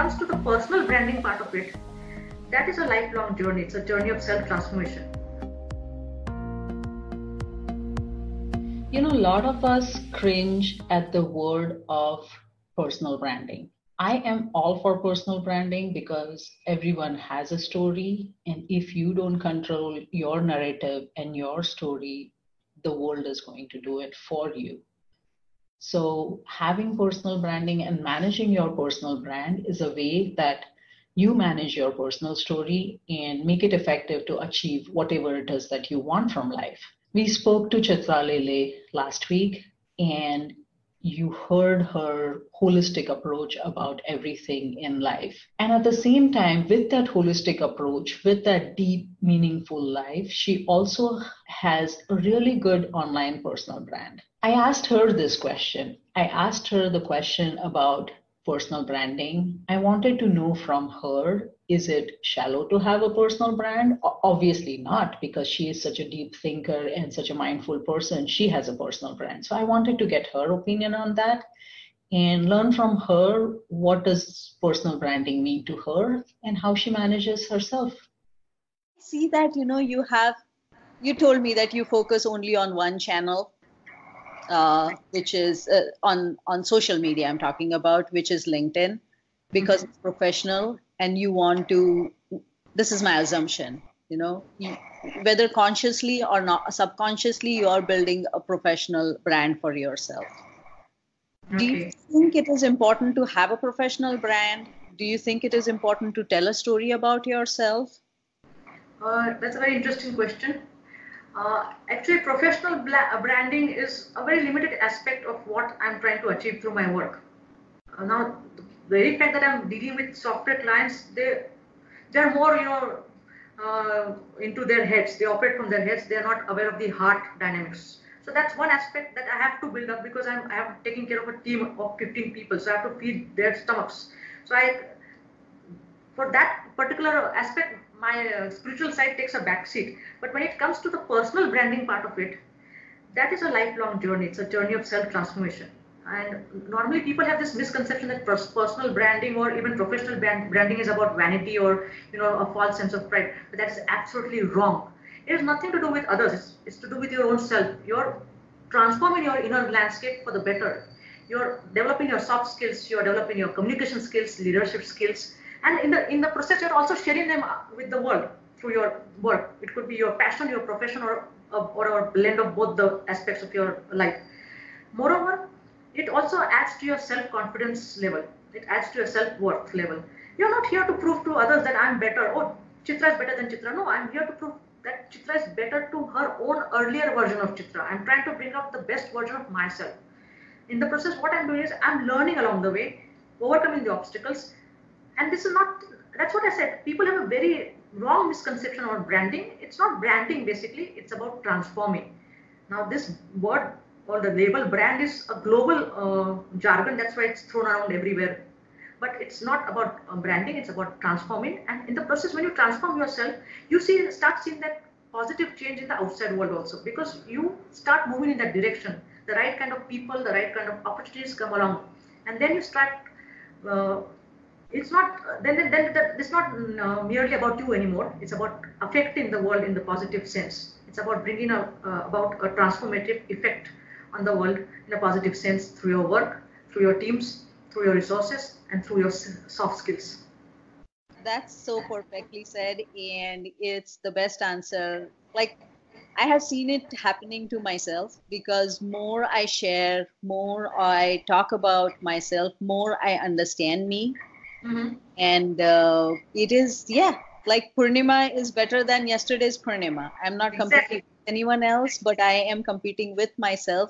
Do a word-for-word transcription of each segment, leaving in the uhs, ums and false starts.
comes to the personal branding part of it, that is a lifelong journey. It's a journey of self-transformation. You know, a lot of us cringe at the word of personal branding. I am all for personal branding because everyone has a story, and if you don't control your narrative and your story, the world is going to do it for you. So having personal branding and managing your personal brand is a way that you manage your personal story and make it effective to achieve whatever it is that you want from life. We spoke to Chitra Lele last week, and you heard her holistic approach about everything in life. And at the same time, with that holistic approach, with that deep, meaningful life, she also has a really good online personal brand. I asked her this question. I asked her the question about personal branding. I wanted to know from her, is it shallow to have a personal brand? Obviously not, because she is such a deep thinker and such a mindful person. She has a personal brand. So I wanted to get her opinion on that and learn from her, what does personal branding mean to her and how she manages herself. See that, you know, you have, you told me that you focus only on one channel. Uh, which is uh, on, on social media, I'm talking about, which is LinkedIn, because it's professional and you want to, this is my assumption, you know, you, whether consciously or not, subconsciously, you are building a professional brand for yourself. Okay. Do you think it is important to have a professional brand? Do you think it is important to tell a story about yourself? Uh, that's a very interesting question. Uh, actually, professional branding is a very limited aspect of what I'm trying to achieve through my work. Uh, now, the very fact that I'm dealing with software clients, they they're more, you know, uh, into their heads. They operate from their heads. They're not aware of the heart dynamics. So that's one aspect that I have to build up, because I'm I have taken care of a team of fifteen people. So I have to feed their stomachs. So I, for that particular aspect, my uh, spiritual side takes a backseat. But when it comes to the personal branding part of it, that is a lifelong journey. It's a journey of self-transformation. And normally people have this misconception that personal branding or even professional brand branding is about vanity or, you know, a false sense of pride. But that is absolutely wrong. It has nothing to do with others. It's, it's to do with your own self. You're transforming your inner landscape for the better. You're developing your soft skills. You're developing your communication skills, leadership skills. And in the in the process, you're also sharing them with the world through your work. It could be your passion, your profession, or or a blend of both the aspects of your life. Moreover, it also adds to your self-confidence level. It adds to your self-worth level. You're not here to prove to others that I'm better. Oh, Chitra is better than Chitra. No, I'm here to prove that Chitra is better to her own earlier version of Chitra. I'm trying to bring out the best version of myself. In the process, what I'm doing is I'm learning along the way, overcoming the obstacles. And this is not, that's what I said, people have a very wrong misconception about branding. It's not branding basically, it's about transforming. Now this word or the label brand is a global uh, jargon, that's why it's thrown around everywhere. But it's not about uh, branding, it's about transforming. And in the process, when you transform yourself, you see, start seeing that positive change in the outside world also, because you start moving in that direction. The right kind of people, the right kind of opportunities come along. And then you start, uh, It's not then, then, then it's not uh, merely about you anymore. It's about affecting the world in the positive sense. It's about bringing a, uh, about a transformative effect on the world in a positive sense through your work, through your teams, through your resources, and through your soft skills. That's so perfectly said, and it's the best answer. Like, I have seen it happening to myself, because more I share, more I talk about myself, more I understand me. Mm-hmm. And uh, it is, yeah, like Purnima is better than yesterday's Purnima. I'm not exactly. competing with anyone else, but I am competing with myself,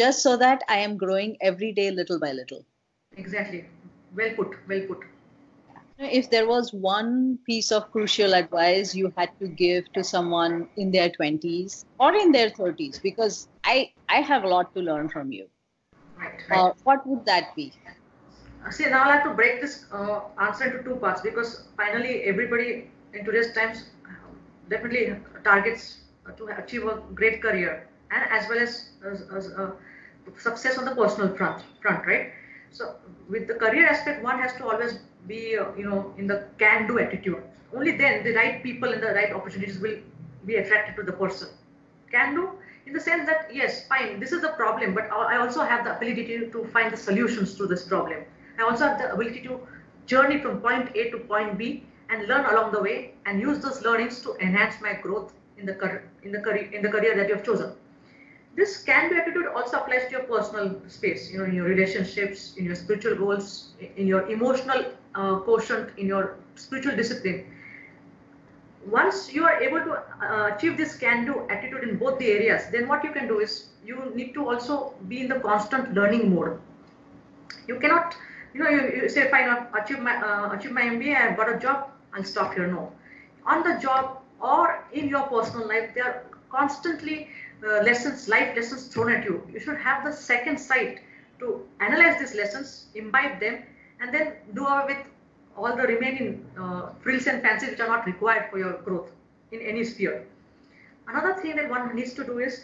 just so that I am growing every day little by little. Exactly. Well put, well put. If there was one piece of crucial advice you had to give to someone in their twenties or in their thirties, because I, I have a lot to learn from you, right, right. Uh, what would that be? See, now I'll have to break this uh, answer into two parts, because finally everybody in today's times definitely targets to achieve a great career and as well as, as, as uh, success on the personal front, front, right? So with the career aspect, one has to always be, uh, you know, in the can-do attitude. Only then the right people and the right opportunities will be attracted to the person. Can-do in the sense that, yes, fine, this is the problem, but I also have the ability to, to find the solutions to this problem. I also have the ability to journey from point A to point B and learn along the way and use those learnings to enhance my growth in the, in the, career, in the career that you have chosen. This can-do attitude also applies to your personal space, you know, in your relationships, in your spiritual goals, in your emotional uh, quotient, in your spiritual discipline. Once you are able to uh, achieve this can-do attitude in both the areas, then what you can do is you need to also be in the constant learning mode. You cannot, you know, you, you say, fine, I've achieved my, uh, achieved my M B A, I've got a job, I'll stop here. No. On the job or in your personal life, they are constantly Uh, lessons, life lessons thrown at you. You should have the second sight to analyze these lessons, imbibe them, and then do away with all the remaining uh, frills and fancies which are not required for your growth in any sphere. Another thing that one needs to do is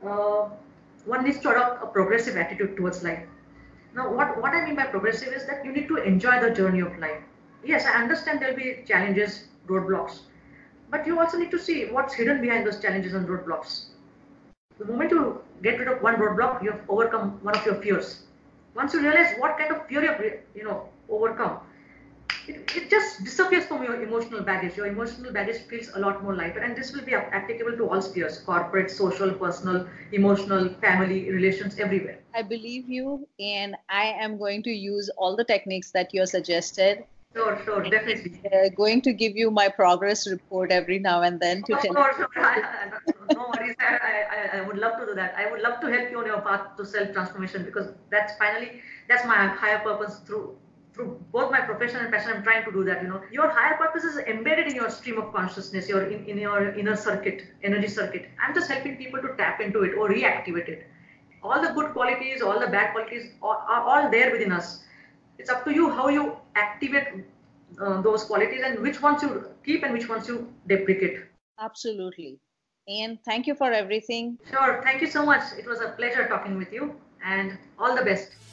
uh, one needs to adopt a progressive attitude towards life. Now, what, what I mean by progressive is that you need to enjoy the journey of life. Yes, I understand there will be challenges, roadblocks, but you also need to see what's hidden behind those challenges and roadblocks. The moment you get rid of one roadblock, you have overcome one of your fears. Once you realize what kind of fear you have, you know, overcome, it, it just disappears from your emotional baggage. Your emotional baggage feels a lot more lighter, and this will be applicable to all spheres: corporate, social, personal, emotional, family, relations, everywhere. I believe you, and I am going to use all the techniques that you suggested. Sure, sure, definitely. Uh, going to give you my progress report every now and then to oh, tell. Sure, sure. I, I, no, no worries. I, I, I would love to do that. I would love to help you on your path to self-transformation, because that's finally that's my higher purpose through through both my profession and passion. I'm trying to do that. You know, your higher purpose is embedded in your stream of consciousness, your in, in your inner circuit, energy circuit. I'm just helping people to tap into it or reactivate it. All the good qualities, all the bad qualities, all, are all there within us. It's up to you how you activate uh, those qualities and which ones you keep and which ones you deprecate. Absolutely. And thank you for everything. Sure. Thank you so much. It was a pleasure talking with you, and all the best.